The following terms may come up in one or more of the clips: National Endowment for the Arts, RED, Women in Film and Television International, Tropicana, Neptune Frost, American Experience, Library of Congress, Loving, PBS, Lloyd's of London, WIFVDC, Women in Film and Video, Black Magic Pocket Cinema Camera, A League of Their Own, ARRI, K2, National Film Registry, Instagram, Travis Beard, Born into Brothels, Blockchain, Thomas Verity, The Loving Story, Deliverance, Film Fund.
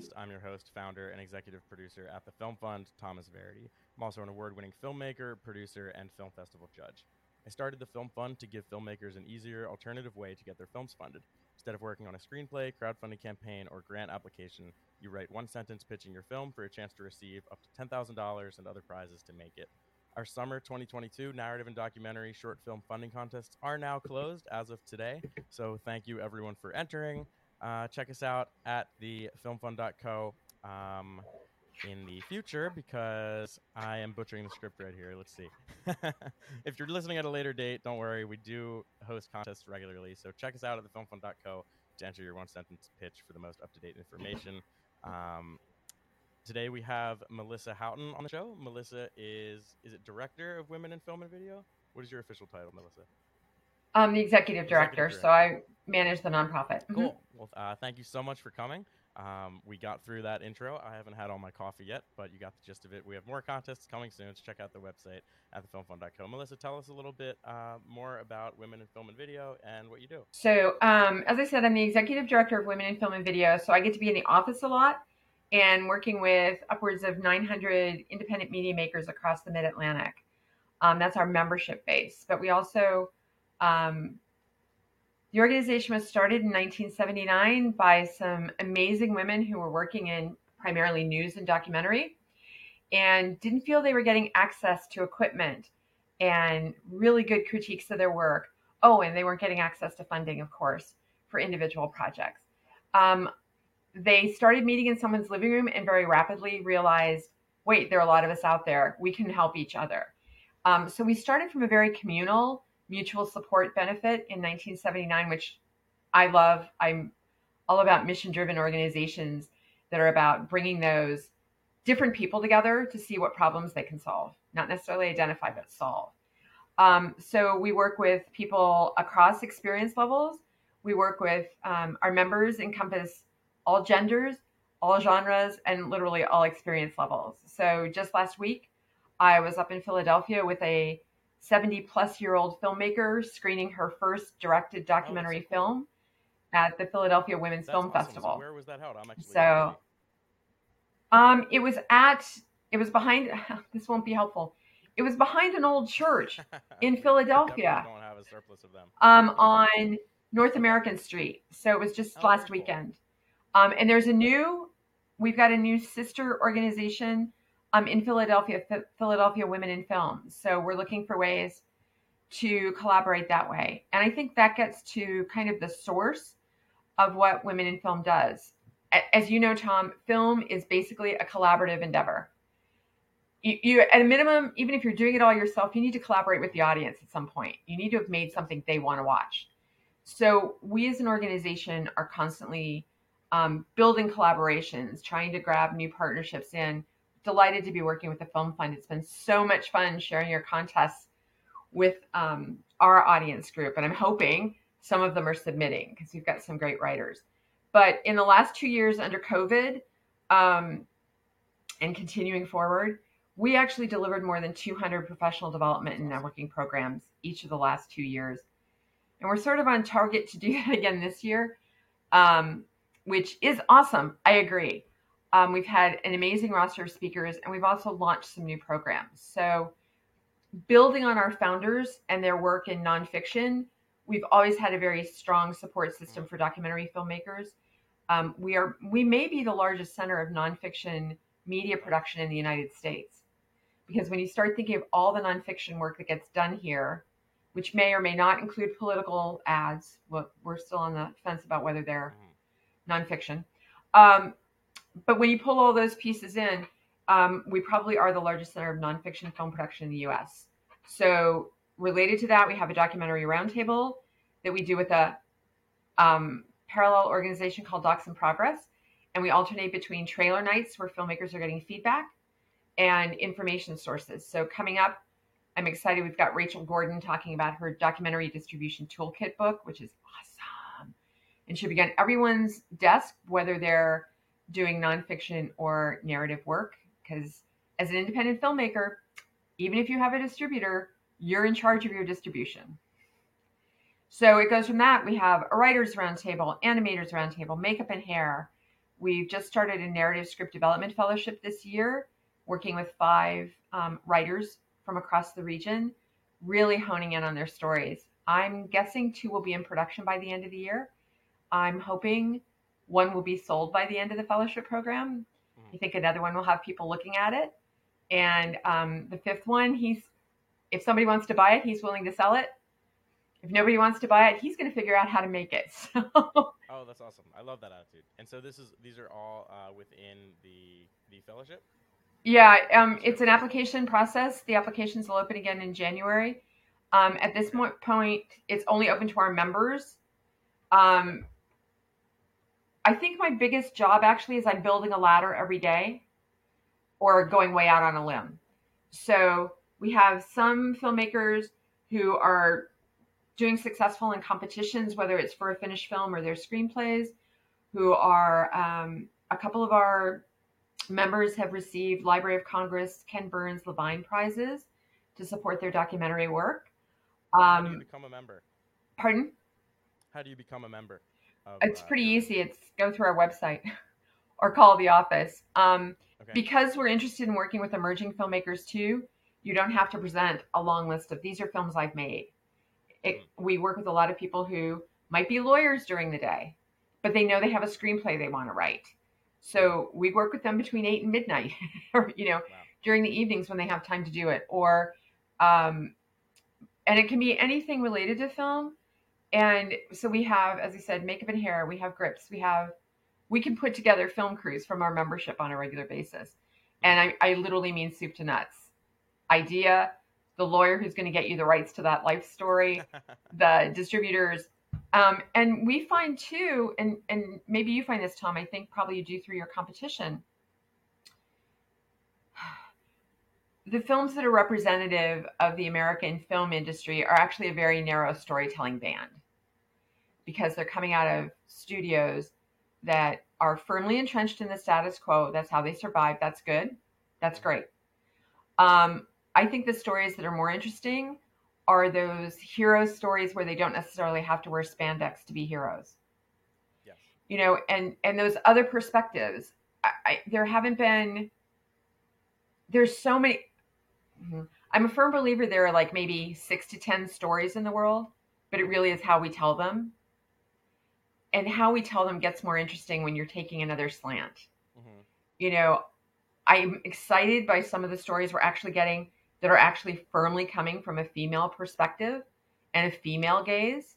podcast. I'm your host, founder, and executive producer at the Film Fund, Thomas Verity. I'm also an award-winning filmmaker, producer, and film festival judge. I started the Film Fund to give filmmakers an easier, alternative way to get their films funded. Instead of working on a screenplay, crowdfunding campaign, or grant application, you write one sentence pitching your film for a chance to receive up to $10,000 and other prizes to make it. Our summer 2022 narrative and documentary short film funding contests are now closed as of today. So thank you everyone for entering. Check us out at thefilmfund.co in the future, because I am butchering the script right here. Let's see. If you're listening at a later date, don't worry. We do host contests regularly. So check us out at thefilmfund.co to enter your one-sentence pitch for the most up-to-date information. Today we have Melissa Houghton on the show. Melissa is it director of Women in Film and Video? What is your official title, Melissa? I'm the executive director, so I manage the nonprofit. Cool. Well, thank you so much for coming. We got through that intro. I haven't had all my coffee yet, but you got the gist of it. We have more contests coming soon, so check out the website at thefilmfund.co. Melissa, tell us a little bit more about Women in Film and Video and what you do. So, as I said, I'm the executive director of Women in Film and Video, so I get to be in the office a lot and working with upwards of 900 independent media makers across the Mid-Atlantic. That's our membership base. But we also... the organization was started in 1979 by some amazing women who were working in primarily news and documentary and didn't feel they were getting access to equipment and really good critiques of their work. Oh, and they weren't getting access to funding, of course, for individual projects. They started meeting in someone's living room and very rapidly realized, wait, there are a lot of us out there. We can help each other. So we started from a very communal mutual support benefit in 1979, which I love. I'm all about mission-driven organizations that are about bringing those different people together to see what problems they can solve, not necessarily identify, but solve. So we work with people across experience levels. We work with our members encompass all genders, all genres, and literally all experience levels. So just last week, I was up in Philadelphia with a 70-plus-year-old filmmaker screening her first directed documentary film at the Philadelphia Women's Film Festival. So where was that held? I'm actually it was behind. This won't be helpful. It was behind an old church in Philadelphia. Don't have a surplus of them. On North American Street. So it was just last weekend. Cool. And there's we've got a new sister organization. In Philadelphia, Philadelphia Women in Film. So we're looking for ways to collaborate that way. And I think that gets to kind of the source of what Women in Film does. As you know, Tom, film is basically a collaborative endeavor. You at a minimum, even if you're doing it all yourself, you need to collaborate with the audience at some point. You need to have made something they want to watch. So we as an organization are constantly building collaborations, trying to grab new partnerships in. Delighted to be working with the Film Fund. It's been so much fun sharing your contests with our audience group. And I'm hoping some of them are submitting because we've got some great writers. But in the last 2 years under COVID and continuing forward, we actually delivered more than 200 professional development and networking programs each of the last 2 years. And we're sort of on target to do that again this year, which is awesome. I agree. We've had an amazing roster of speakers, and we've also launched some new programs. So building on our founders and their work in nonfiction, we've always had a very strong support system for documentary filmmakers. We may be the largest center of nonfiction media production in the United States, because when you start thinking of all the nonfiction work that gets done here, which may or may not include political ads, we're still on the fence about whether they're nonfiction. But when you pull all those pieces in, we probably are the largest center of nonfiction film production in the U.S. So related to that, we have a documentary roundtable that we do with a parallel organization called Docs in Progress. And we alternate between trailer nights where filmmakers are getting feedback and information sources. So coming up, I'm excited. We've got Rachel Gordon talking about her documentary distribution toolkit book, which is awesome. And should be on everyone's desk, whether they're doing nonfiction or narrative work, because as an independent filmmaker, even if you have a distributor, you're in charge of your distribution. So it goes from that. We have a writer's roundtable, animators roundtable, makeup and hair. We've just started a narrative script development fellowship this year, working with 5 writers from across the region, really honing in on their stories. I'm guessing 2 will be in production by the end of the year. I'm hoping 1 will be sold by the end of the fellowship program. I think another 1 will have people looking at it. And the 5th one, if somebody wants to buy it, he's willing to sell it. If nobody wants to buy it, he's going to figure out how to make it. So. Oh, that's awesome. I love that attitude. And so these are all within the fellowship? Yeah, it's an application process. The applications will open again in January. At this point, it's only open to our members. I think my biggest job actually is I'm building a ladder every day or going way out on a limb. So we have some filmmakers who are doing successful in competitions, whether it's for a finished film or their screenplays, who are a couple of our members have received Library of Congress, Ken Burns Levine prizes to support their documentary work. How do you become a member? Pardon? How do you become a member? It's pretty easy. It's go through our website or call the office. Okay. Because we're interested in working with emerging filmmakers too, you don't have to present a long list of these are films I've made. We work with a lot of people who might be lawyers during the day, but they know they have a screenplay they want to write. So we work with them between 8 and midnight, or, wow. During the evenings when they have time to do it. Or, and it can be anything related to film. And so we have, as I said, makeup and hair, we have grips, we can put together film crews from our membership on a regular basis. And I literally mean soup to nuts. Idea, the lawyer who's going to get you the rights to that life story, the distributors. And we find too, and maybe you find this, Tom, I think probably you do through your competition. The films that are representative of the American film industry are actually a very narrow storytelling band because they're coming out of studios that are firmly entrenched in the status quo. That's how they survive. That's good. That's great. I think the stories that are more interesting are those hero stories where they don't necessarily have to wear spandex to be heroes. Yes. And those other perspectives, there's so many. I'm a firm believer there are like maybe 6 to 10 stories in the world, but it really is how we tell them. And how we tell them gets more interesting when you're taking another slant. Mm-hmm. I'm excited by some of the stories we're actually getting that are actually firmly coming from a female perspective and a female gaze.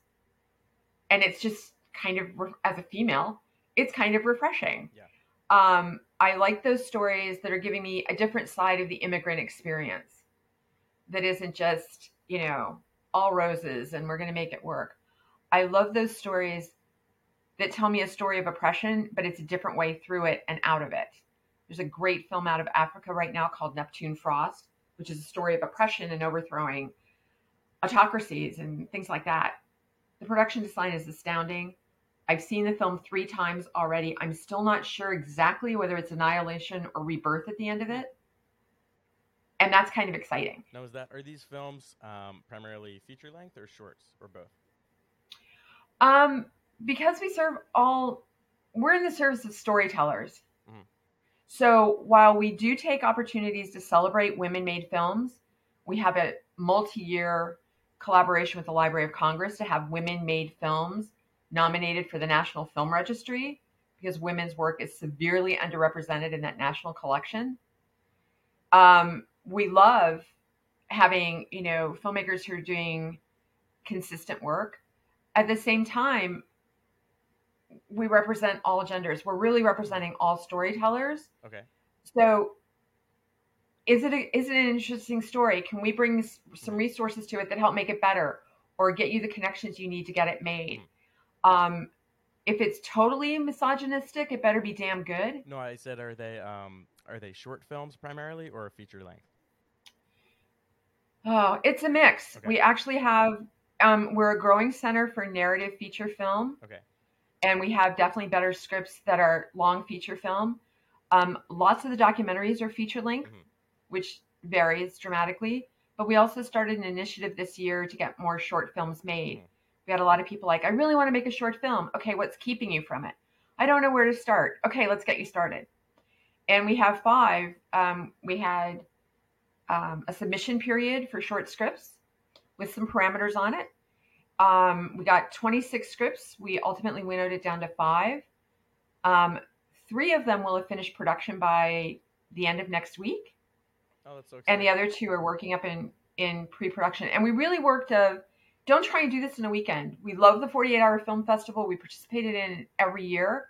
And it's just kind of, as a female, it's kind of refreshing. Yeah. I like those stories that are giving me a different side of the immigrant experience that isn't just, all roses and we're going to make it work. I love those stories that tell me a story of oppression, but it's a different way through it and out of it. There's a great film out of Africa right now called Neptune Frost, which is a story of oppression and overthrowing autocracies and things like that. The production design is astounding. I've seen the film 3 times already. I'm still not sure exactly whether it's annihilation or rebirth at the end of it. And that's kind of exciting. Now, are these films primarily feature length or shorts or both? Because we're in the service of storytellers. Mm-hmm. So while we do take opportunities to celebrate women-made films, we have a multi-year collaboration with the Library of Congress to have women-made films nominated for the National Film Registry because women's work is severely underrepresented in that national collection. We love having, filmmakers who are doing consistent work. At the same time, we represent all genders. We're really representing all storytellers. Okay. So is it an interesting story? Can we bring some resources to it that help make it better or get you the connections you need to get it made? If it's totally misogynistic, it better be damn good. No, I said, are they short films primarily or feature length? Oh, it's a mix. Okay. We actually have, we're a growing center for narrative feature film. Okay. And we have definitely better scripts that are long feature film. Lots of the documentaries are feature length, mm-hmm. which varies dramatically, but we also started an initiative this year to get more short films made. Mm-hmm. We had a lot of people like, I really want to make a short film. Okay, what's keeping you from it? I I don't know where to start. Okay, let's get you started. And we have five. We had a submission period for short scripts with some parameters on it. We got 26 scripts. We ultimately winnowed it down to 5. 3 of them will have finished production by the end of next week. Oh, that's so exciting. And the other 2 are working up in pre-production. And we really worked don't try and do this in a weekend. We love the 48-hour film festival. We participated in it every year.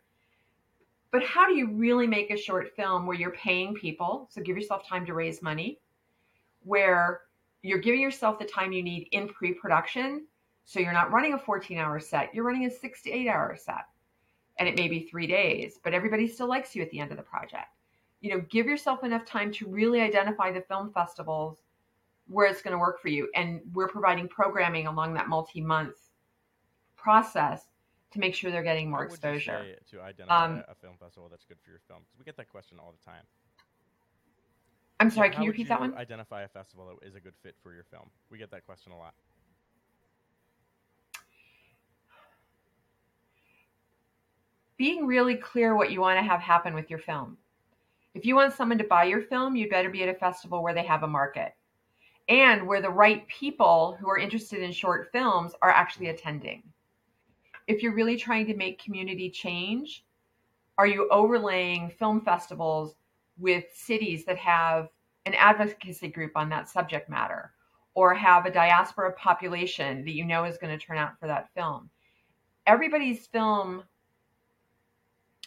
But how do you really make a short film where you're paying people? So give yourself time to raise money, where you're giving yourself the time you need in pre-production. So you're not running a 14-hour set. You're running a 6 to 8 hour set. And it may be 3 days, but everybody still likes you at the end of the project. Give yourself enough time to really identify the film festivals where it's going to work for you. And we're providing programming along that multi-month process to make sure they're getting more exposure. Would you say to identify a film festival that's good for your film? Because we get that question all the time. I'm sorry, can you repeat that one? Identify a festival that is a good fit for your film. We get that question a lot. Being really clear what you want to have happen with your film. If you want someone to buy your film, you better be at a festival where they have a market and where the right people who are interested in short films are actually attending. If you're really trying to make community change, are you overlaying film festivals with cities that have an advocacy group on that subject matter or have a diaspora population that is going to turn out for that film? Everybody's film...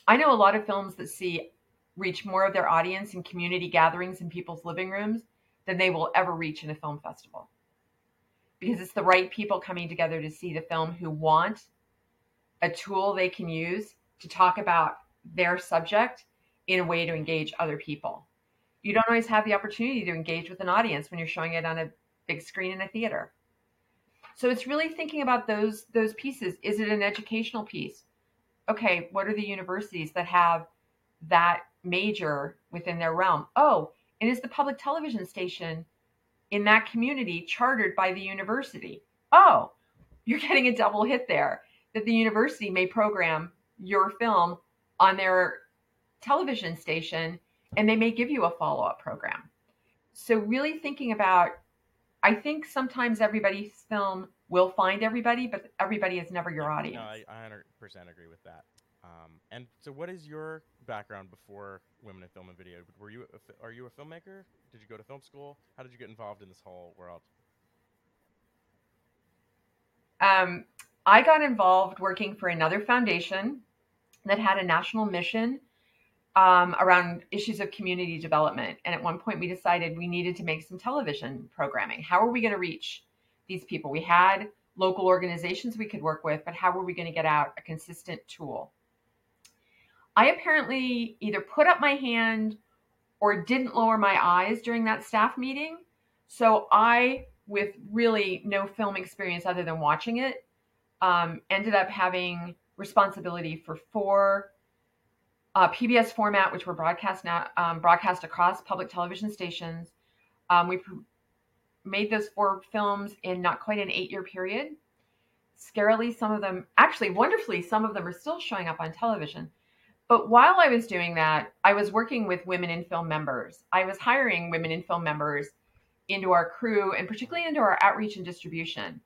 I know a lot of films that reach more of their audience in community gatherings in people's living rooms than they will ever reach in a film festival, because it's the right people coming together to see the film who want a tool they can use to talk about their subject in a way to engage other people. You don't always have the opportunity to engage with an audience when you're showing it on a big screen in a theater. So it's really thinking about those pieces. Is it an educational piece? Okay, what are the universities that have that major within their realm? Oh, and is the public television station in that community chartered by the university? Oh, you're getting a double hit there, that the university may program your film on their television station, and they may give you a follow-up program. So really thinking about, I think sometimes everybody's film will find everybody, but everybody is never your audience. No, I 100% agree with that. And so what is your background before Women in Film and Video? Are you a filmmaker? Did you go to film school? How did you get involved in this whole world? I got involved working for another foundation that had a national mission around issues of community development. And at one point we decided we needed to make some television programming. How are we going to reach these people? We had local organizations we could work with, but how were we going to get out a consistent tool? I apparently either put up my hand or didn't lower my eyes during that staff meeting. So I, with really no film experience other than watching it, ended up having responsibility for 4 PBS format, which were broadcast across public television stations. We made those 4 films in not quite an 8-year period. Scarily, some of them, actually wonderfully, some of them are still showing up on television. But while I was doing that, I was working with Women in Film members. I was hiring Women in Film members into our crew and particularly into our outreach and distribution.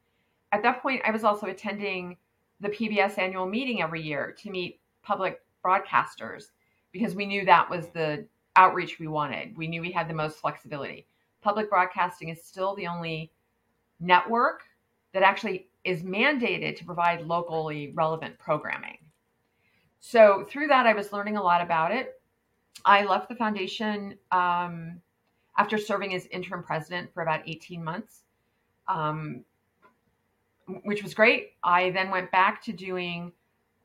At that point, I was also attending the PBS annual meeting every year to meet public broadcasters, because we knew that was the outreach we wanted. We knew we had the most flexibility. Public broadcasting is still the only network that actually is mandated to provide locally relevant programming. So through that, I was learning a lot about it. I left the foundation after serving as interim president for about 18 months, which was great. I then went back to doing,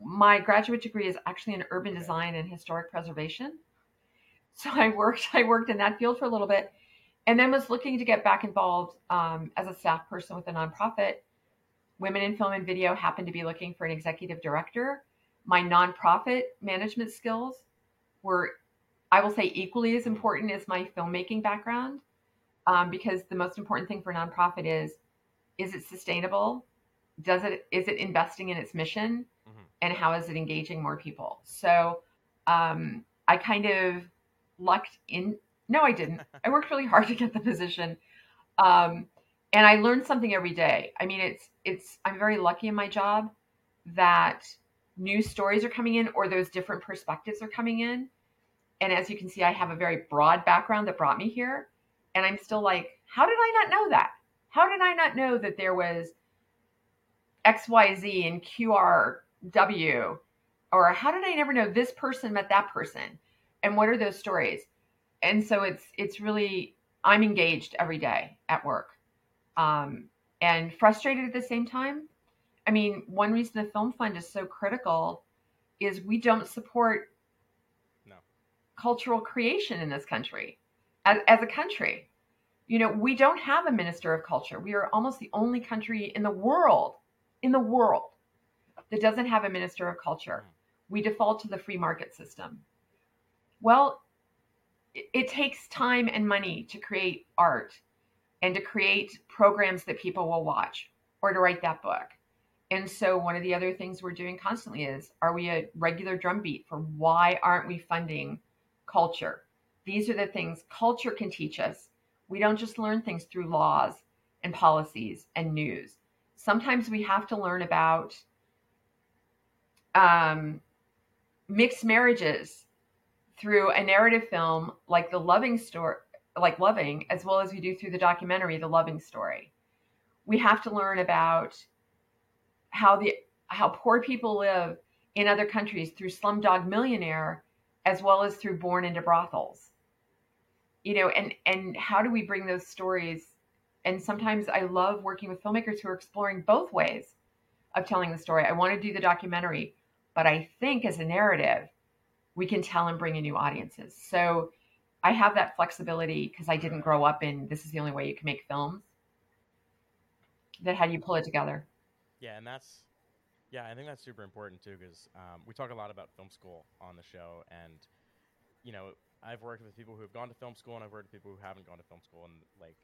my graduate degree is actually in urban design and historic preservation. So I worked in that field for a little bit. And then was looking to get back involved as a staff person with a nonprofit. Women in Film and Video happened to be looking for an executive director. My nonprofit management skills were, I will say, equally as important as my filmmaking background, because the most important thing for a nonprofit is it sustainable? Is it investing in its mission? Mm-hmm. and how is it engaging more people? So I kind of lucked in. No, I didn't. I worked really hard to get the position. And I learned something every day. I mean, I'm very lucky in my job that new stories are coming in, or those different perspectives are coming in. And as you can see, I have a very broad background that brought me here. And I'm still like, how did I not know that? How did I not know that there was XYZ and QRW? Or how did I never know this person met that person? And what are those stories? And so it's really, I'm engaged every day at work, and frustrated at the same time. I mean, one reason the Film Fund is so critical is we don't support cultural creation in this country as a country. You know, we don't have a minister of culture. We are almost the only country in the world that doesn't have a minister of culture. We default to the free market system. Well, it takes time and money to create art and to create programs that people will watch or to write that book. And so one of the other things we're doing constantly is, are we a regular drumbeat for why aren't we funding culture? These are the things culture can teach us. We don't just learn things through laws and policies and news. Sometimes we have to learn about mixed marriages through a narrative film like The Loving Story, like Loving, as well as we do through the documentary, The Loving Story. We have to learn about how poor people live in other countries through Slumdog Millionaire, as well as through Born into Brothels. You know, and how do we bring those stories? And sometimes I love working with filmmakers who are exploring both ways of telling the story. I want to do the documentary, but I think as a narrative, we can tell and bring in new audiences. So I have that flexibility because I didn't grow up in, this is the only way you can make films. That how do you pull it together? Yeah, and that's, yeah, I think that's super important too, because we talk a lot about film school on the show, and, you know, I've worked with people who have gone to film school, and I've worked with people who haven't gone to film school, and, like,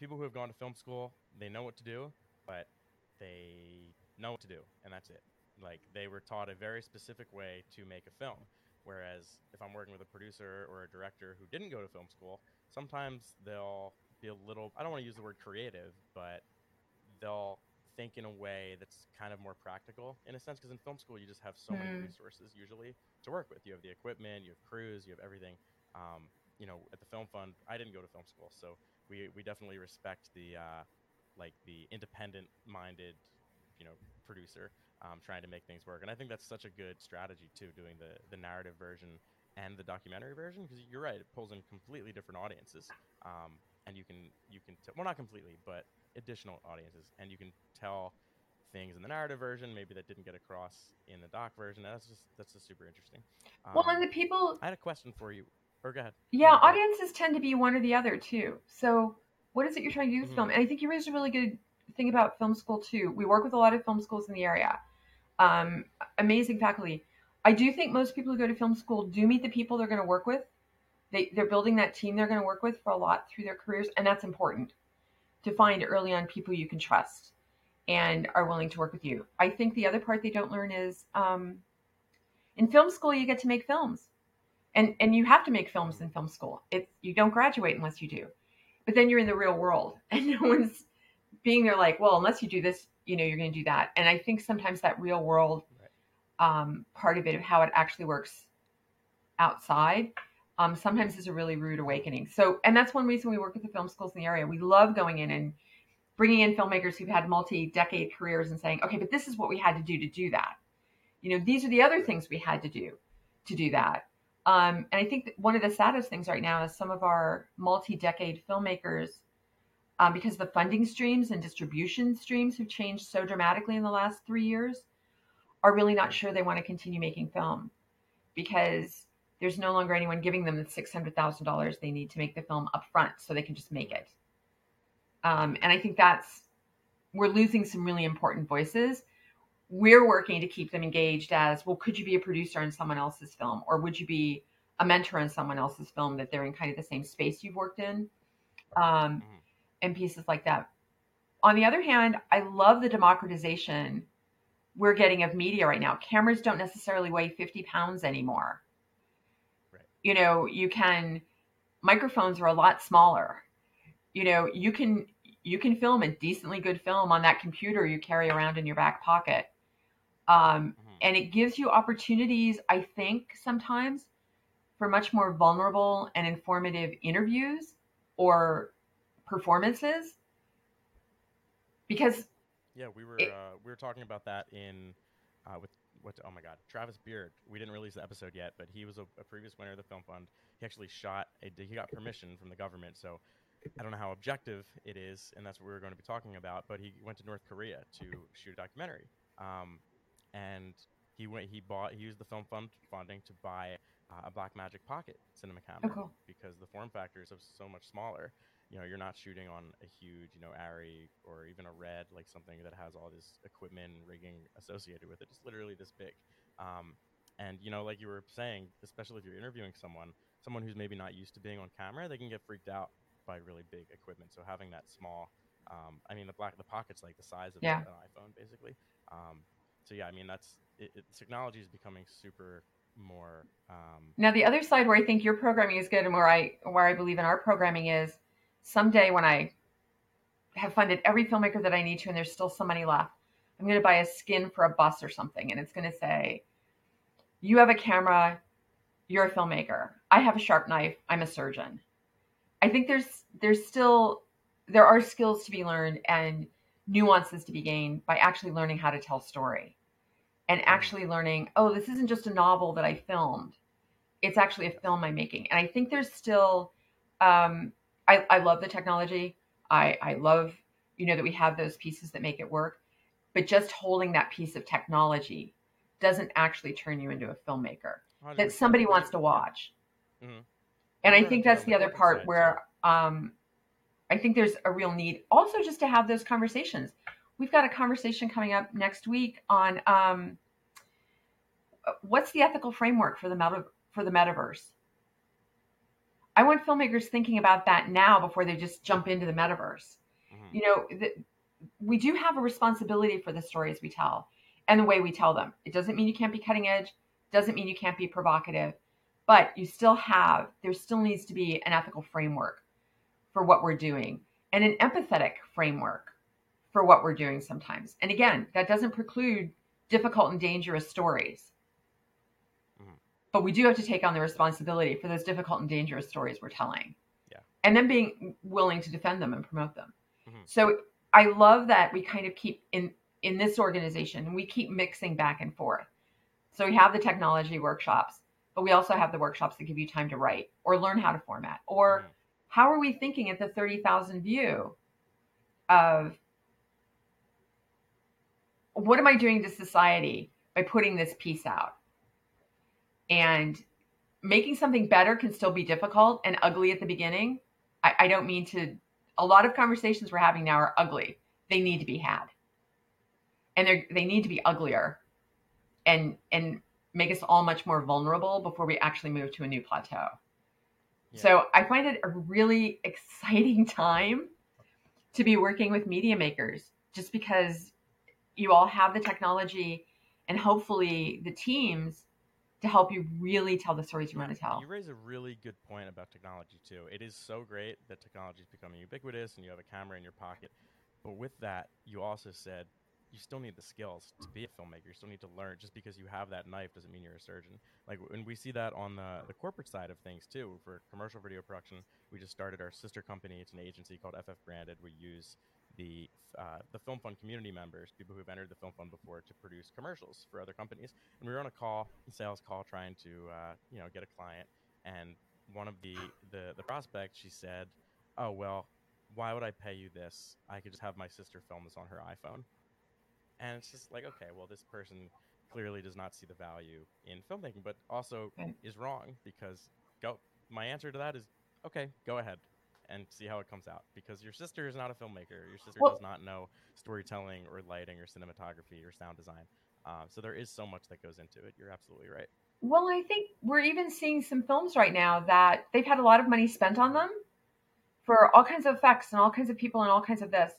people who have gone to film school, they know what to do, but they know what to do, and that's it. Like, they were taught a very specific way to make a film, whereas if I'm working with a producer or a director who didn't go to film school, sometimes they'll be a little, I don't want to use the word creative, but they'll think in a way that's kind of more practical in a sense, because in film school you just have so many resources usually to work with. You have the equipment, you have crews, you have everything. You know, at the Film Fund, I didn't go to film school, so we definitely respect the like the independent-minded, you know, producer trying to make things work. And I think that's such a good strategy too, doing the narrative version and the documentary version, because you're right, it pulls in completely different audiences, and you can well, not completely, but additional audiences, and you can tell things in the narrative version maybe that didn't get across in the doc version. That's just super interesting. Well, and the people, I had a question for you, or go ahead. Yeah, audiences tend to be one or the other too. So what is it you're trying to do with film? And I think you raised a really good thing about film school too. We work with a lot of film schools in the area, amazing faculty. I do think most people who go to film school do meet the people they're going to work with. They're building that team they're going to work with for a lot through their careers, and that's important. To find early on people you can trust and are willing to work with you. I think the other part they don't learn is in film school, you get to make films, and you have to make films in film school. You don't graduate unless you do, but then you're in the real world and no one's being there like, well, unless you do this, you know, you're going to do that. And I think sometimes that real world part of it, of how it actually works outside, sometimes is a really rude awakening. So, and that's one reason we work with the film schools in the area. We love going in and bringing in filmmakers who've had multi-decade careers and saying, okay, but this is what we had to do that. You know, these are the other things we had to do that. And I think that one of the saddest things right now is some of our multi-decade filmmakers, because the funding streams and distribution streams have changed so dramatically in the last 3 years, are really not sure they want to continue making film because there's no longer anyone giving them the $600,000 they need to make the film up front so they can just make it. And I think we're losing some really important voices. We're working to keep them engaged as, well, could you be a producer on someone else's film? Or would you be a mentor on someone else's film, that they're in kind of the same space you've worked in, and pieces like that. On the other hand, I love the democratization we're getting of media right now. Cameras don't necessarily weigh 50 pounds anymore. Right. You know, you can, microphones are a lot smaller. You know, you can film a decently good film on that computer you carry around in your back pocket. And it gives you opportunities, I think, sometimes for much more vulnerable and informative interviews or performances. Because we were talking about that in Travis Beard. We didn't release the episode yet, but he was a previous winner of the Film Fund. He actually he got permission from the government, so I don't know how objective it is, and that's what we were going to be talking about. But he went to North Korea to shoot a documentary, and he used the Film Fund funding to buy a Black Magic Pocket Cinema Camera because the form factors are so much smaller. You know, you're not shooting on a huge, you know, ARRI or even a RED, like something that has all this equipment and rigging associated with it. It's literally this big. And, you know, like you were saying, especially if you're interviewing someone who's maybe not used to being on camera, they can get freaked out by really big equipment. So having that small, the pocket's like the size of an iPhone, basically. Technology is becoming super more. Now, the other side where I think your programming is good and where I believe in our programming is, someday when I have funded every filmmaker that I need to, and there's still some money left, I'm going to buy a skin for a bus or something. And it's going to say, you have a camera, you're a filmmaker. I have a sharp knife, I'm a surgeon. I think there are skills to be learned and nuances to be gained by actually learning how to tell story and actually learning, oh, this isn't just a novel that I filmed. It's actually a film I'm making. And I think there's still, I love the technology. I love, you know, that we have those pieces that make it work, but just holding that piece of technology doesn't actually turn you into a filmmaker 100%. That somebody wants to watch. Mm-hmm. And I think that's the other part where I think there's a real need also just to have those conversations. We've got a conversation coming up next week on what's the ethical framework for the metaverse. I want filmmakers thinking about that now before they just jump into the metaverse. Mm-hmm. You know, we do have a responsibility for the stories we tell and the way we tell them. It doesn't mean you can't be cutting edge, doesn't mean you can't be provocative, but you still have, there still needs to be an ethical framework for what we're doing and an empathetic framework for what we're doing sometimes. And again, that doesn't preclude difficult and dangerous stories. But we do have to take on the responsibility for those difficult and dangerous stories we're telling. Yeah. And then being willing to defend them and promote them. Mm-hmm. So I love that we kind of keep in this organization, and we keep mixing back and forth. So we have the technology workshops, but we also have the workshops that give you time to write or learn how to format, or how are we thinking at the 30,000 view of what am I doing to society by putting this piece out? And making something better can still be difficult and ugly at the beginning. I don't mean to, a lot of conversations we're having now are ugly. They need to be had. And they need to be uglier and make us all much more vulnerable before we actually move to a new plateau. Yeah. So I find it a really exciting time to be working with media makers, just because you all have the technology and hopefully the teams to help you really tell the stories you want to tell. You raise a really good point about technology, too. It is so great that technology is becoming ubiquitous and you have a camera in your pocket. But with that, you also said you still need the skills to be a filmmaker. You still need to learn. Just because you have that knife doesn't mean you're a surgeon. Like, and we see that on the corporate side of things, too. For commercial video production, we just started our sister company. It's an agency called FF Branded. We use the Film Fund community members, people who've entered the Film Fund before, to produce commercials for other companies. And we were on a sales call, trying to get a client. And one of the prospects, she said, "Oh well, why would I pay you this? I could just have my sister film this on her iPhone." And it's just like, okay, well, this person clearly does not see the value in filmmaking, but also is wrong because my answer to that is, okay, go ahead and see how it comes out, because your sister is not a filmmaker. Your sister does not know storytelling or lighting or cinematography or sound design. So there is so much that goes into it. You're absolutely right. Well, I think we're even seeing some films right now that they've had a lot of money spent on them for all kinds of effects and all kinds of people and all kinds of this.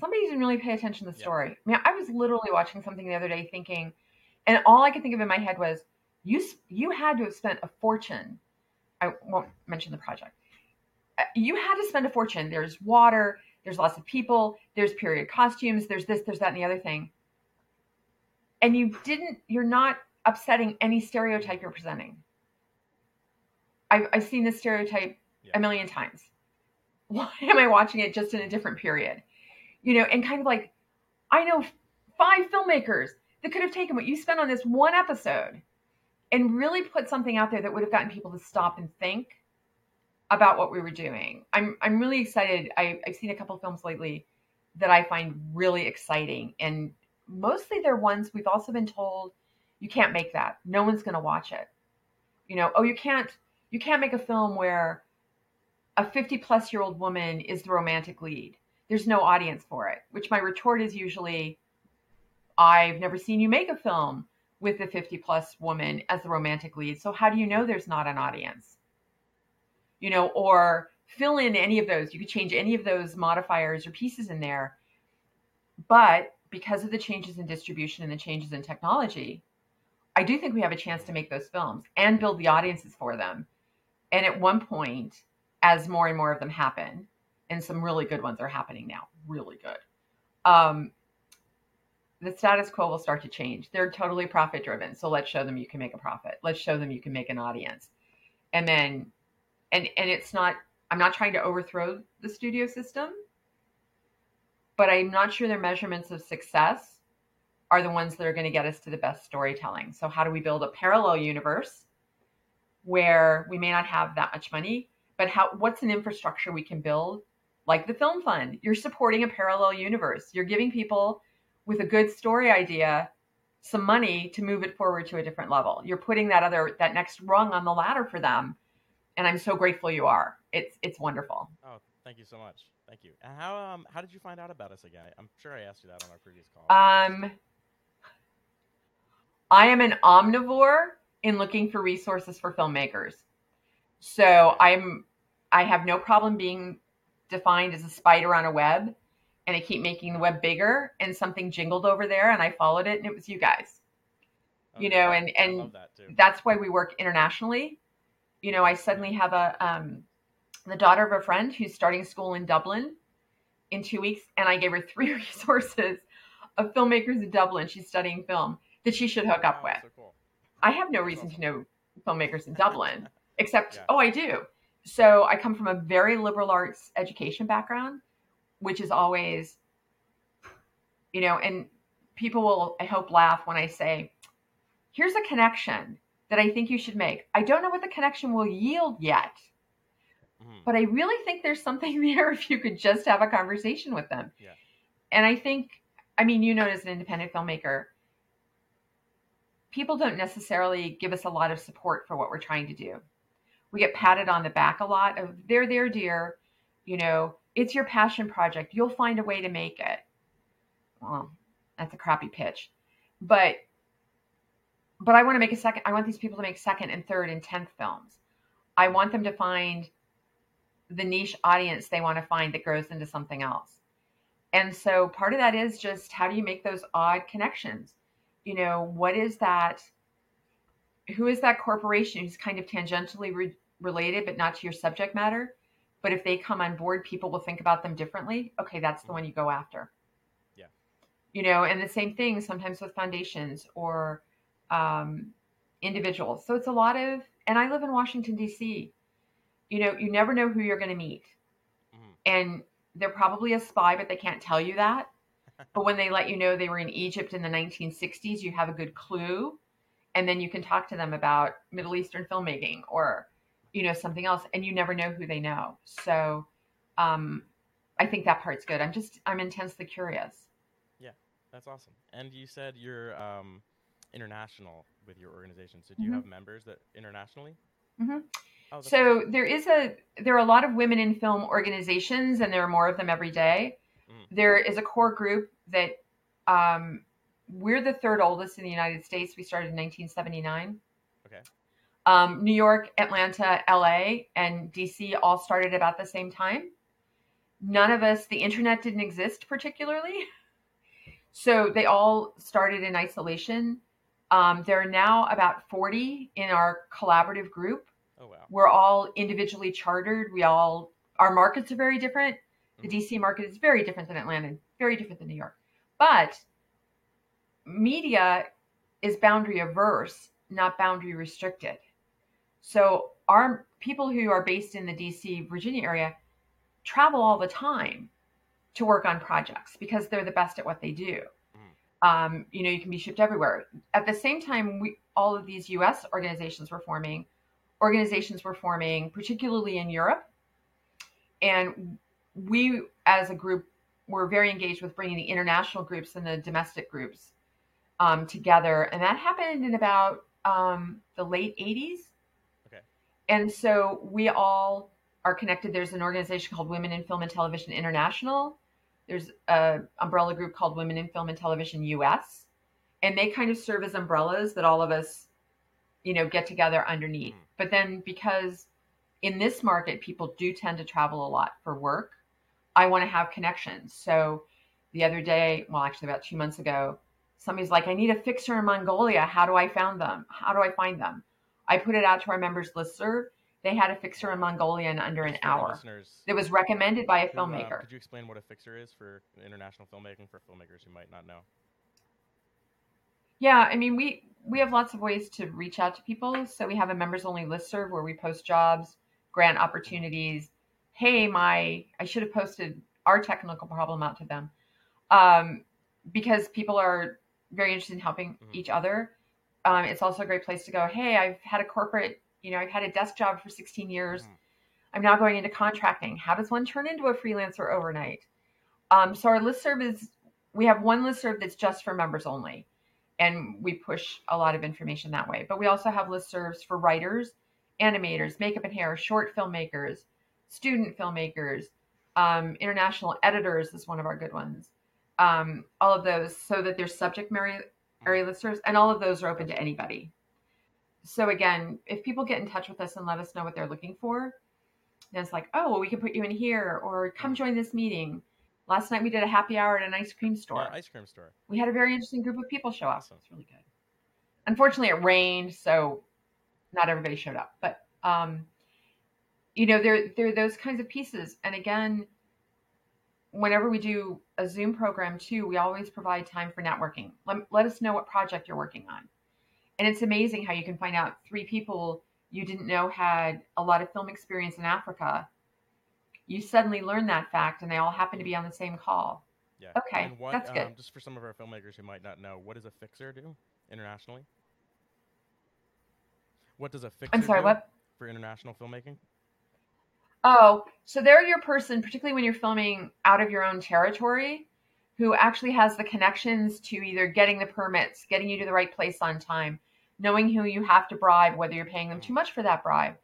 somebody didn't really pay attention to the story. Yeah. I mean, I was literally watching something the other day thinking, and all I could think of in my head was, you had to have spent a fortune. I won't mention the project. You had to spend a fortune. There's water, there's lots of people, there's period costumes, there's this, there's that, and the other thing. And you're not upsetting any stereotype you're presenting. I've seen this stereotype a million times. Why am I watching it just in a different period? You know, and kind of like, I know 5 filmmakers that could have taken what you spent on this one episode and really put something out there that would have gotten people to stop and think about what we were doing. I'm really excited. I've seen a couple films lately that I find really exciting. And mostly they're ones we've also been told, you can't make that. No one's going to watch it. You know, oh, you can't make a film where a 50-plus-year-old woman is the romantic lead. There's no audience for it, which my retort is usually, I've never seen you make a film with a 50-plus woman as the romantic lead. So how do you know there's not an audience? You know, or fill in any of those. You could change any of those modifiers or pieces in there. But because of the changes in distribution and the changes in technology, I do think we have a chance to make those films and build the audiences for them. And at one point, as more and more of them happen, and some really good ones are happening now, really good, the status quo will start to change. They're totally profit driven. So let's show them you can make a profit. Let's show them you can make an audience. And then, and it's not, I'm not trying to overthrow the studio system, but I'm not sure their measurements of success are the ones that are going to get us to the best storytelling. So how do we build a parallel universe where we may not have that much money, but what's an infrastructure we can build, like the Film Fund? You're supporting a parallel universe. You're giving people with a good story idea some money to move it forward to a different level. You're putting that next rung on the ladder for them. And I'm so grateful you are. It's wonderful. Oh, thank you so much. Thank you. How did you find out about us again? I'm sure I asked you that on our previous call. I am an omnivore in looking for resources for filmmakers. So I have no problem being defined as a spider on a web, and I keep making the web bigger, and something jingled over there and I followed it, and it was you guys. Okay. You know, and I love that too. That's why we work internationally. You know, I suddenly have the daughter of a friend who's starting school in Dublin in 2 weeks, and I gave her 3 resources of filmmakers in Dublin. She's studying film that she should hook up with. So cool. I have no reason to know filmmakers in Dublin, except, I do. So I come from a very liberal arts education background, which is always, you know, and people will, I hope, laugh when I say, here's a connection that I think you should make. I don't know what the connection will yield yet, but I really think there's something there if you could just have a conversation with them. Yeah. And I think, I mean, you know, as an independent filmmaker, people don't necessarily give us a lot of support for what we're trying to do. We get patted on the back a lot of, they're there, dear, you know, it's your passion project. You'll find a way to make it. Well, that's a crappy pitch, but I want to make I want these people to make second and third and 10th films. I want them to find the niche audience they want to find that grows into something else. And so part of that is just, how do you make those odd connections? You know, what is that? Who is that corporation who's kind of tangentially related, but not to your subject matter? But if they come on board, people will think about them differently. Okay, that's the one you go after. Yeah. You know, and the same thing sometimes with foundations or individuals. So it's a lot of, and I live in Washington, D.C., you know, you never know who you're going to meet. Mm-hmm. And they're probably a spy, but they can't tell you that. But when they let you know they were in Egypt in the 1960s, you have a good clue. And then you can talk to them about Middle Eastern filmmaking or, you know, something else. And you never know who they know. So I think that part's good. I'm intensely curious. Yeah, that's awesome. And you said you're international with your organization. So do you have members that internationally? Mm-hmm. Oh, so there are a lot of women in film organizations, and there are more of them every day. Mm. There is a core group that we're the third oldest in the United States. We started in 1979. Okay. New York, Atlanta, LA, and DC all started about the same time. none of us, the internet didn't exist particularly. So they all started in isolation. There are now about 40 in our collaborative group. Oh, wow. We're all individually chartered. Our markets are very different. The DC market is very different than Atlanta, very different than New York. But media is boundary averse, not boundary restricted. So our people who are based in the DC, Virginia area travel all the time to work on projects because they're the best at what they do. You can be shipped everywhere. At the same time, all of these US organizations were forming, particularly in Europe. And we, as a group, were very engaged with bringing the international groups and the domestic groups together. And that happened in about the late 80s. Okay. And so we all are connected. There's an organization called Women in Film and Television International. There's an umbrella group called Women in Film and Television US, and they kind of serve as umbrellas that all of us, get together underneath. But then because in this market, people do tend to travel a lot for work, I want to have connections. So the other day, about 2 months ago, somebody's like, I need a fixer in Mongolia. How do I find them? I put it out to our members listserv. They had a fixer in Mongolia in under an hour. It was recommended by a filmmaker. Could you explain what a fixer is for international filmmaking for filmmakers who might not know? Yeah, we have lots of ways to reach out to people. So we have a members-only listserv where we post jobs, grant opportunities. Hey, I should have posted our technical problem out to them because people are very interested in helping each other. It's also a great place to go, hey, I've had a corporate... I've had a desk job for 16 years. I'm now going into contracting. How does one turn into a freelancer overnight? So our listserv we have one listserv that's just for members only. And we push a lot of information that way. But we also have listservs for writers, animators, makeup and hair, short filmmakers, student filmmakers, international editors is one of our good ones. All of those so that there's subject area listservs. And all of those are open to anybody. So again, if people get in touch with us and let us know what they're looking for, then it's like, oh, well, we can put you in here or come join this meeting. Last night we did a happy hour at an ice cream store. Yeah, ice cream store. We had a very interesting group of people show up. Awesome. It's really good. Unfortunately, it rained, so not everybody showed up. But, there are those kinds of pieces. And again, whenever we do a Zoom program too, we always provide time for networking. Let us know what project you're working on. And it's amazing how you can find out 3 people you didn't know had a lot of film experience in Africa. You suddenly learn that fact, and they all happen to be on the same call. Yeah. Okay, that's good. Just for some of our filmmakers who might not know, what does a fixer do internationally? What does a fixer do for international filmmaking? Oh, so they're your person, particularly when you're filming out of your own territory, who actually has the connections to either getting the permits, getting you to the right place on time, knowing who you have to bribe, whether you're paying them too much for that bribe,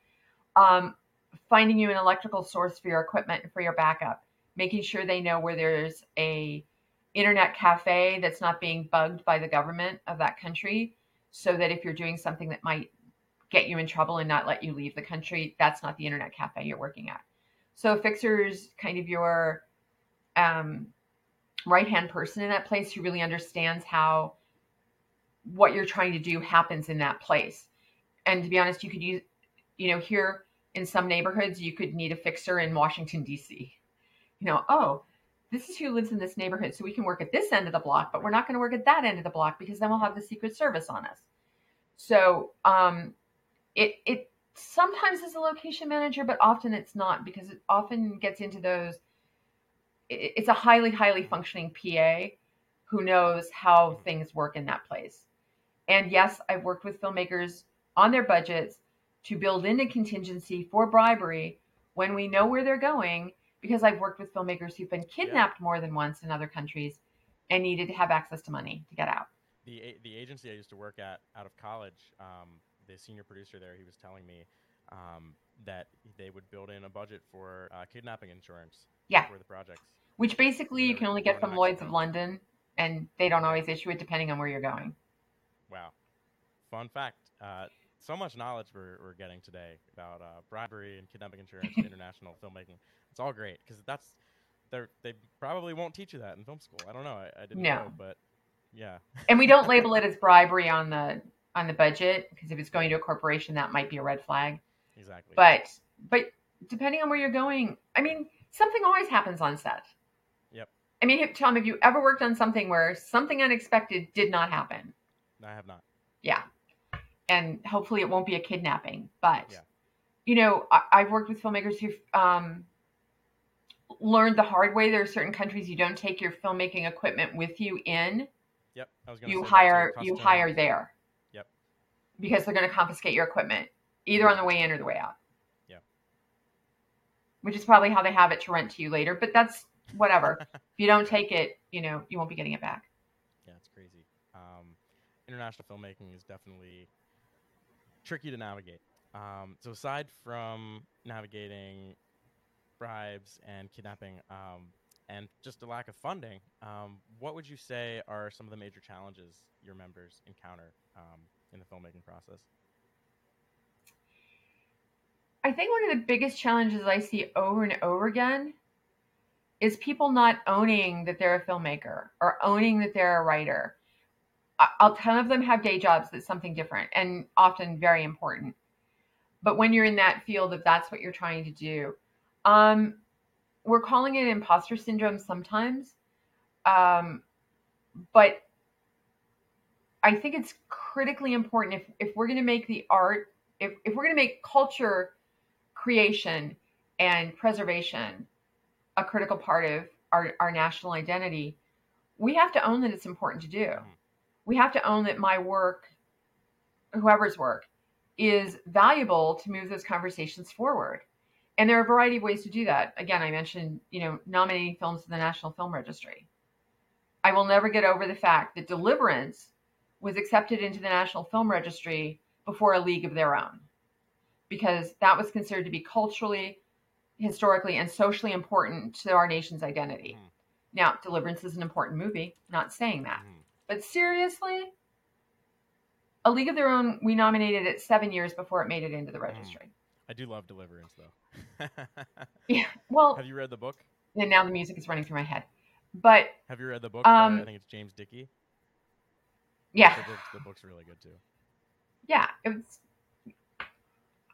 finding you an electrical source for your equipment and for your backup, making sure they know where there's a internet cafe that's not being bugged by the government of that country, so that if you're doing something that might get you in trouble and not let you leave the country, that's not the internet cafe you're working at. So a fixer's kind of your... right-hand person in that place who really understands how what you're trying to do happens in that place. And to be honest, you could use, here in some neighborhoods, you could need a fixer in Washington, D.C. Oh, this is who lives in this neighborhood. So we can work at this end of the block, but we're not going to work at that end of the block because then we'll have the Secret Service on us. So it sometimes is a location manager, but often it's not because it often gets into those. It's a highly, highly functioning PA who knows how things work in that place. And yes, I've worked with filmmakers on their budgets to build in a contingency for bribery when we know where they're going, because I've worked with filmmakers who've been kidnapped more than once in other countries and needed to have access to money to get out. The agency I used to work at out of college, the senior producer there, he was telling me that they would build in a budget for kidnapping insurance for the projects. Which basically you can only get from Lloyd's of London, and they don't always issue it depending on where you're going. Wow. Fun fact. So much knowledge we're getting today about bribery and kidnapping insurance and international filmmaking. It's all great because that's they probably won't teach you that in film school. I don't know. I didn't know, but yeah. And we don't label it as bribery on the budget, because if it's going to a corporation, that might be a red flag. Exactly. But depending on where you're going, I mean, something always happens on set. Yep. I mean, Tom, have you ever worked on something where something unexpected did not happen? I have not. Yeah. And hopefully it won't be a kidnapping, but you know, I've worked with filmmakers who've learned the hard way. There are certain countries you don't take your filmmaking equipment with you in. Yep. I was going to say you hire there. Yep. Because they're going to confiscate your equipment either on the way in or the way out. Yeah. Which is probably how they have it to rent to you later, but that's whatever. If you don't take it, you know, you won't be getting it back. Yeah, it's crazy. International filmmaking is definitely tricky to navigate. So aside from navigating bribes and kidnapping and just a lack of funding, what would you say are some of the major challenges your members encounter in the filmmaking process? I think one of the biggest challenges I see over and over again is people not owning that they're a filmmaker or owning that they're a writer. A ton of them have day jobs that's something different and often very important. But when you're in that field, if that's what you're trying to do, we're calling it imposter syndrome sometimes. But I think it's critically important if we're going to make the art, if we're going to make culture creation and preservation a critical part of our national identity, we have to own that it's important to do. We have to own that my work, whoever's work, is valuable to move those conversations forward. And there are a variety of ways to do that. Again, I mentioned, you know, nominating films to the National Film Registry. I will never get over the fact that Deliverance was accepted into the National Film Registry before A League of Their Own, because that was considered to be culturally, historically, and socially important to our nation's identity. Mm. Now, Deliverance is an important movie, not saying that. Mm. But seriously, A League of Their Own, we nominated it 7 years before it made it into the registry. I do love Deliverance, though. Yeah, well, have you read the book? And now the music is running through my head. But have you read the book? I think it's James Dickey. Yeah, the book's really good too. Yeah,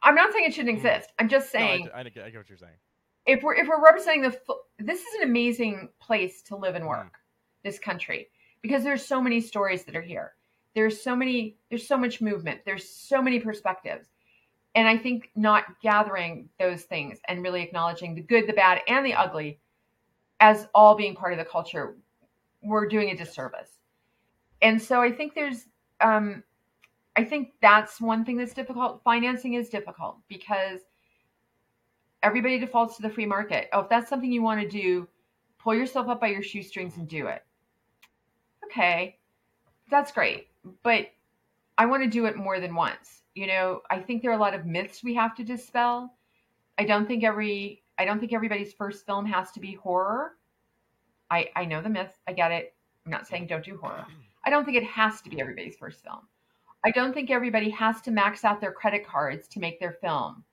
I'm not saying it shouldn't exist. I'm just saying. No, I get what you're saying. If we're representing this is an amazing place to live and work. This country. Because there's so many stories that are here. There's so much movement. There's so many perspectives. And I think not gathering those things and really acknowledging the good, the bad, and the ugly as all being part of the culture, we're doing a disservice. And so I think I think that's one thing that's difficult. Financing is difficult because everybody defaults to the free market. Oh, if that's something you want to do, pull yourself up by your shoestrings and do it. Okay, that's great, but I want to do it more than once. You know, I think there are a lot of myths we have to dispel. I don't think everybody's first film has to be horror. I know the myth. I get it. I'm not saying don't do horror. I don't think it has to be everybody's first film. I don't think everybody has to max out their credit cards to make their film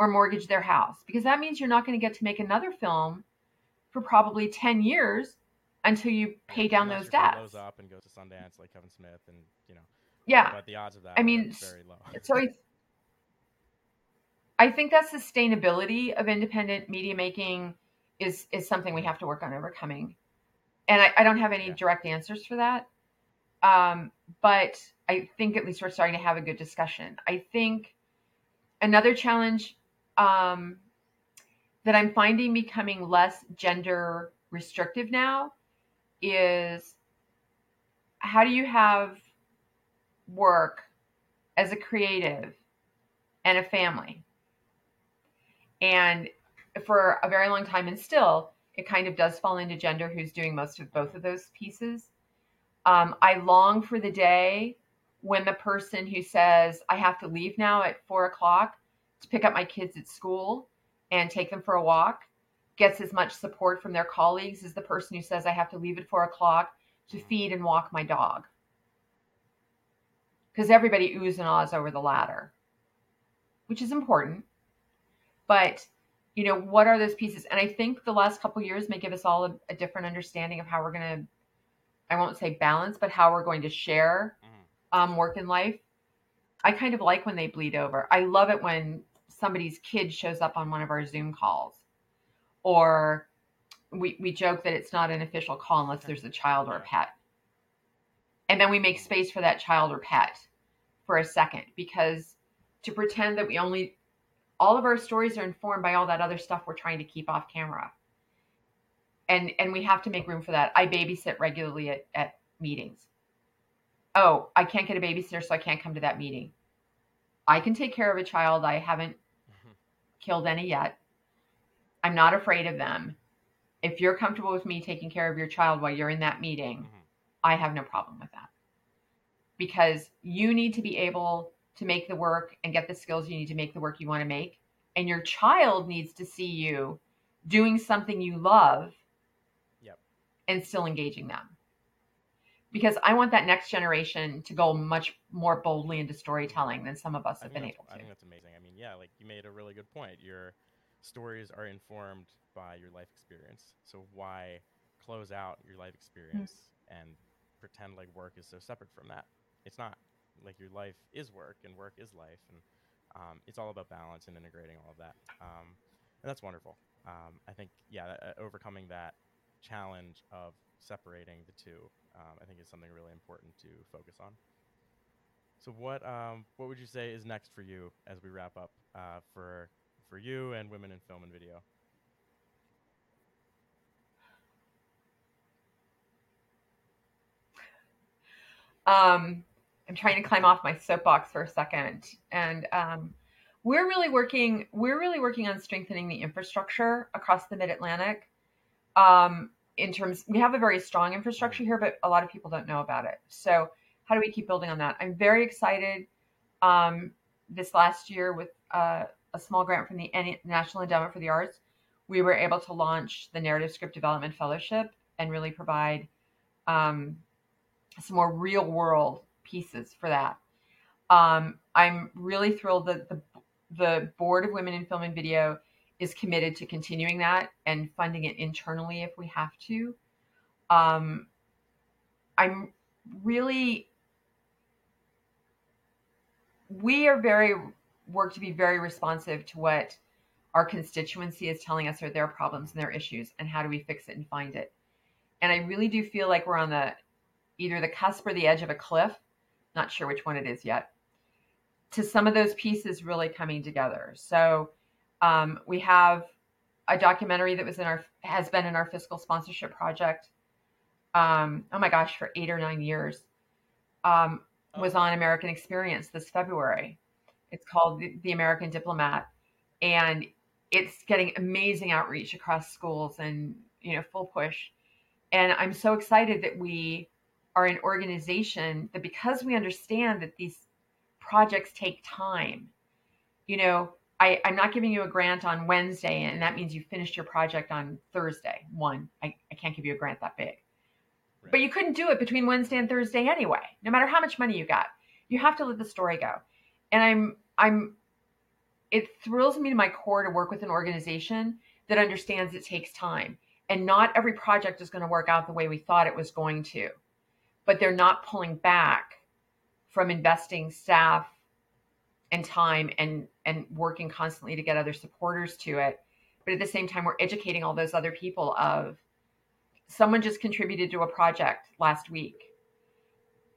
or mortgage their house, because that means you're not going to get to make another film for probably 10 years. Until you pay down those debts. Those up and go to Sundance like Kevin Smith and, you know. Yeah. But the odds of that are very low. So I think that sustainability of independent media making is something we have to work on overcoming. And I don't have any direct answers for that. But I think at least we're starting to have a good discussion. I think another challenge that I'm finding becoming less gender restrictive now is how do you have work as a creative and a family? And for a very long time, and still, it kind of does fall into gender who's doing most of both of those pieces. I long for the day when the person who says, I have to leave now at 4:00 to pick up my kids at school and take them for a walk, gets as much support from their colleagues as the person who says, I have to leave at 4:00 to feed and walk my dog. Because everybody oohs and ahs over the latter, which is important. But you know, what are those pieces? And I think the last couple of years may give us all a different understanding of how we're going to, I won't say balance, but how we're going to share work and life. I kind of like when they bleed over. I love it when somebody's kid shows up on one of our Zoom calls, or we joke that it's not an official call unless there's a child or a pet. And then we make space for that child or pet for a second, because to pretend that we only, all of our stories are informed by all that other stuff we're trying to keep off camera. And we have to make room for that. I babysit regularly at meetings. Oh, I can't get a babysitter, so I can't come to that meeting. I can take care of a child. I haven't killed any yet. I'm not afraid of them. If you're comfortable with me taking care of your child while you're in that meeting, I have no problem with that, because you need to be able to make the work and get the skills you need to make the work you want to make. And your child needs to see you doing something you love and still engaging them. Because I want that next generation to go much more boldly into storytelling than some of us have been able to. I think that's amazing. I mean, yeah, like you made a really good point. Your stories are informed by your life experience. So why close out your life experience and pretend like work is so separate from that? It's not. Like your life is work and work is life. And it's all about balance and integrating all of that. And that's wonderful. I think, overcoming that challenge of separating the two, I think is something really important to focus on. So what would you say is next for you as we wrap up for you and Women in Film and Video? I'm trying to climb off my soapbox for a second. And we're really working on strengthening the infrastructure across the Mid-Atlantic. In terms, we have a very strong infrastructure here, but a lot of people don't know about it. So how do we keep building on that? I'm very excited this last year with a small grant from the National Endowment for the Arts. We were able to launch the Narrative Script Development Fellowship and really provide some more real world pieces for that. I'm really thrilled that the Board of Women in Film and Video is committed to continuing that and funding it internally if we have to. We work to be very responsive to what our constituency is telling us are their problems and their issues, and how do we fix it and find it. And I really do feel like we're on either the cusp or the edge of a cliff, not sure which one it is yet, to some of those pieces really coming together. So we have a documentary that has been in our fiscal sponsorship project. For 8 or 9 years, was on American Experience this February. It's called The American Diplomat, and it's getting amazing outreach across schools and, full push. And I'm so excited that we are an organization that, because we understand that these projects take time, I'm not giving you a grant on Wednesday, and that means you finished your project on Thursday. I can't give you a grant that big. Right. But you couldn't do it between Wednesday and Thursday anyway, no matter how much money you got. You have to let the story go. And it thrills me to my core to work with an organization that understands it takes time. And not every project is going to work out the way we thought it was going to. But they're not pulling back from investing staff and time and working constantly to get other supporters to it. But at the same time, we're educating all those other people of, someone just contributed to a project last week.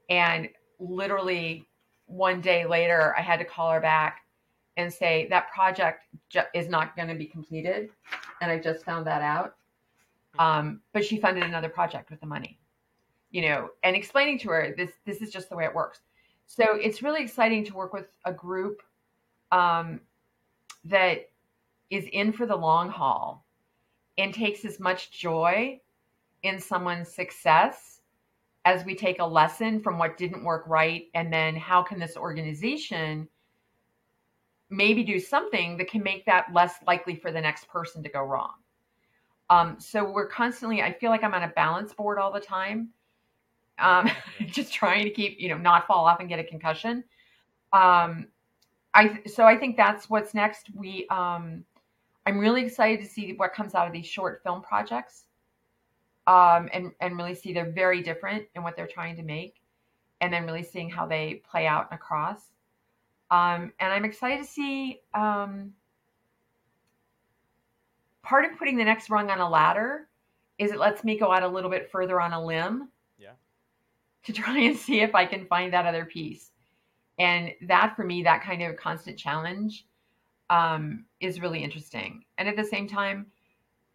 And literally one day later, I had to call her back and say, that project is not going to be completed. And I just found that out. But she funded another project with the money, and explaining to her, this is just the way it works. So it's really exciting to work with a group that is in for the long haul and takes as much joy in someone's success as we take a lesson from what didn't work right. And then how can this organization maybe do something that can make that less likely for the next person to go wrong? So we're constantly, I feel like I'm on a balance board all the time. Just trying to keep, not fall off and get a concussion. So I think that's what's next. We, I'm really excited to see what comes out of these short film projects, and really see they're very different in what they're trying to make, and then really seeing how they play out and across. And I'm excited to see part of putting the next rung on a ladder is it lets me go out a little bit further on a limb to try and see if I can find that other piece. And that, for me, that kind of constant challenge is really interesting. And at the same time,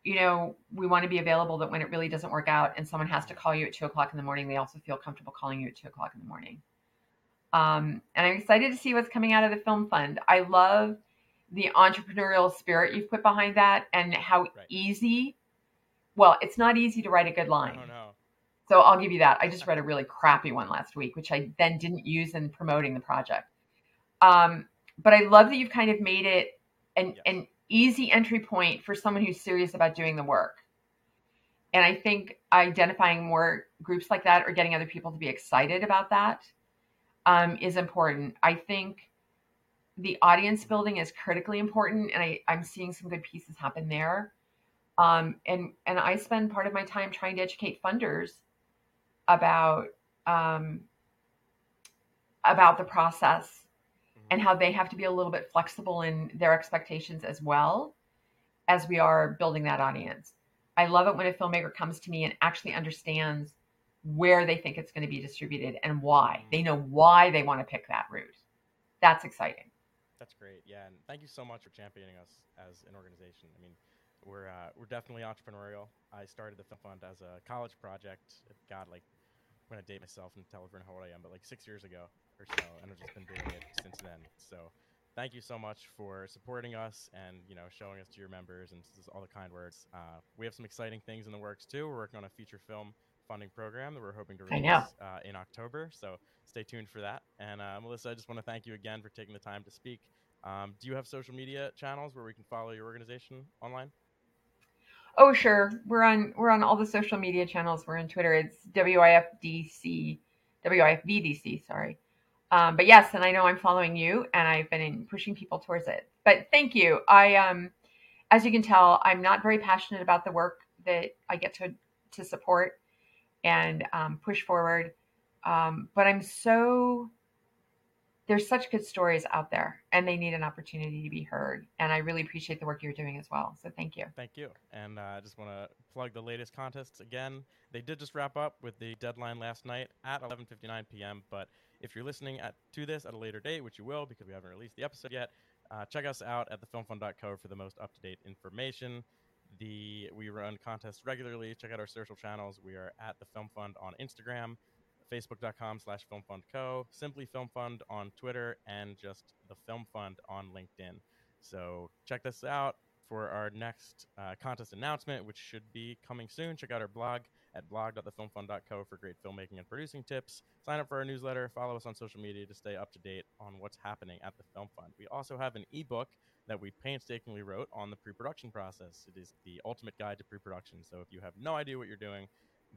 you know, we want to be available that when it really doesn't work out and someone has to call you at 2 o'clock in the morning, they also feel comfortable calling you at 2 o'clock in the morning. And I'm excited to see what's coming out of the Film Fund. I love the entrepreneurial spirit you've put behind that and how easy, well, it's not easy to write a good line. Oh, no. So I'll give you that. I just read a really crappy one last week, which I then didn't use in promoting the project. But I love that you've kind of made it an easy entry point for someone who's serious about doing the work. And I think identifying more groups like that or getting other people to be excited about that is important. I think the audience building is critically important, and I'm seeing some good pieces happen there. And I spend part of my time trying to educate funders about the process and how they have to be a little bit flexible in their expectations as well as we are building that audience. I love it when a filmmaker comes to me and actually understands where they think it's going to be distributed and why. They know why they want to pick that route. That's exciting. That's great. Yeah. And thank you so much for championing us as an organization. I mean, we're definitely entrepreneurial. I started the Film Fund as a college project. God, like, I'm going to date myself and tell everyone how old I am, but like 6 years ago or so, and I've just been doing it since then. So thank you so much for supporting us and, you know, showing us to your members and all the kind words. We have some exciting things in the works too. We're working on a feature film funding program that we're hoping to release in October. So stay tuned for that. And Melissa, I just want to thank you again for taking the time to speak. Do you have social media channels where we can follow your organization online? Oh, sure. We're on all the social media channels. We're on Twitter. It's WIFVDC, sorry. But yes, and I know I'm following you, and I've been pushing people towards it. But thank you. I, as you can tell, I'm not very passionate about the work that I get to support and push forward. But there's such good stories out there, and they need an opportunity to be heard. And I really appreciate the work you're doing as well. So thank you. Thank you. And I just want to plug the latest contests again. They did just wrap up with the deadline last night at 11:59 p.m. But if you're listening to this at a later date, which you will because we haven't released the episode yet, check us out at thefilmfund.co for the most up-to-date information. We run contests regularly. Check out our social channels. We are at The Film Fund on Instagram, Facebook.com/FilmFundCo, Simply Film Fund on Twitter, and just The Film Fund on LinkedIn. So check this out for our next contest announcement, which should be coming soon. Check out our blog at blog.thefilmfund.co for great filmmaking and producing tips. Sign up for our newsletter. Follow us on social media to stay up to date on what's happening at The Film Fund. We also have an ebook that we painstakingly wrote on the pre-production process. It is the ultimate guide to pre-production. So if you have no idea what you're doing,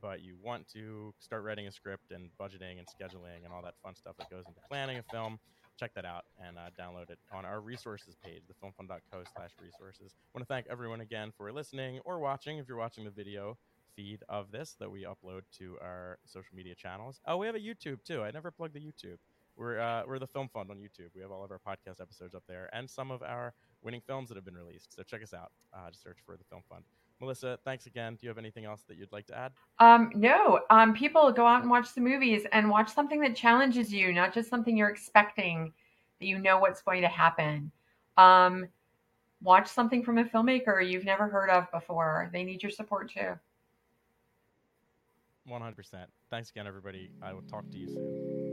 but you want to start writing a script and budgeting and scheduling and all that fun stuff that goes into planning a film, check that out and download it on our resources page, thefilmfund.co/resources. I want to thank everyone again for listening or watching, if you're watching the video feed of this that we upload to our social media channels. Oh, we have a YouTube too. I never plugged the YouTube. We're The Film Fund on YouTube. We have all of our podcast episodes up there and some of our winning films that have been released. So check us out. Just search for The Film Fund. Melissa, thanks again. Do you have anything else that you'd like to add? No. People go out and watch the movies and watch something that challenges you, not just something you're expecting, that you know what's going to happen. Watch something from a filmmaker you've never heard of before. They need your support too. 100%. Thanks again, everybody. I will talk to you soon.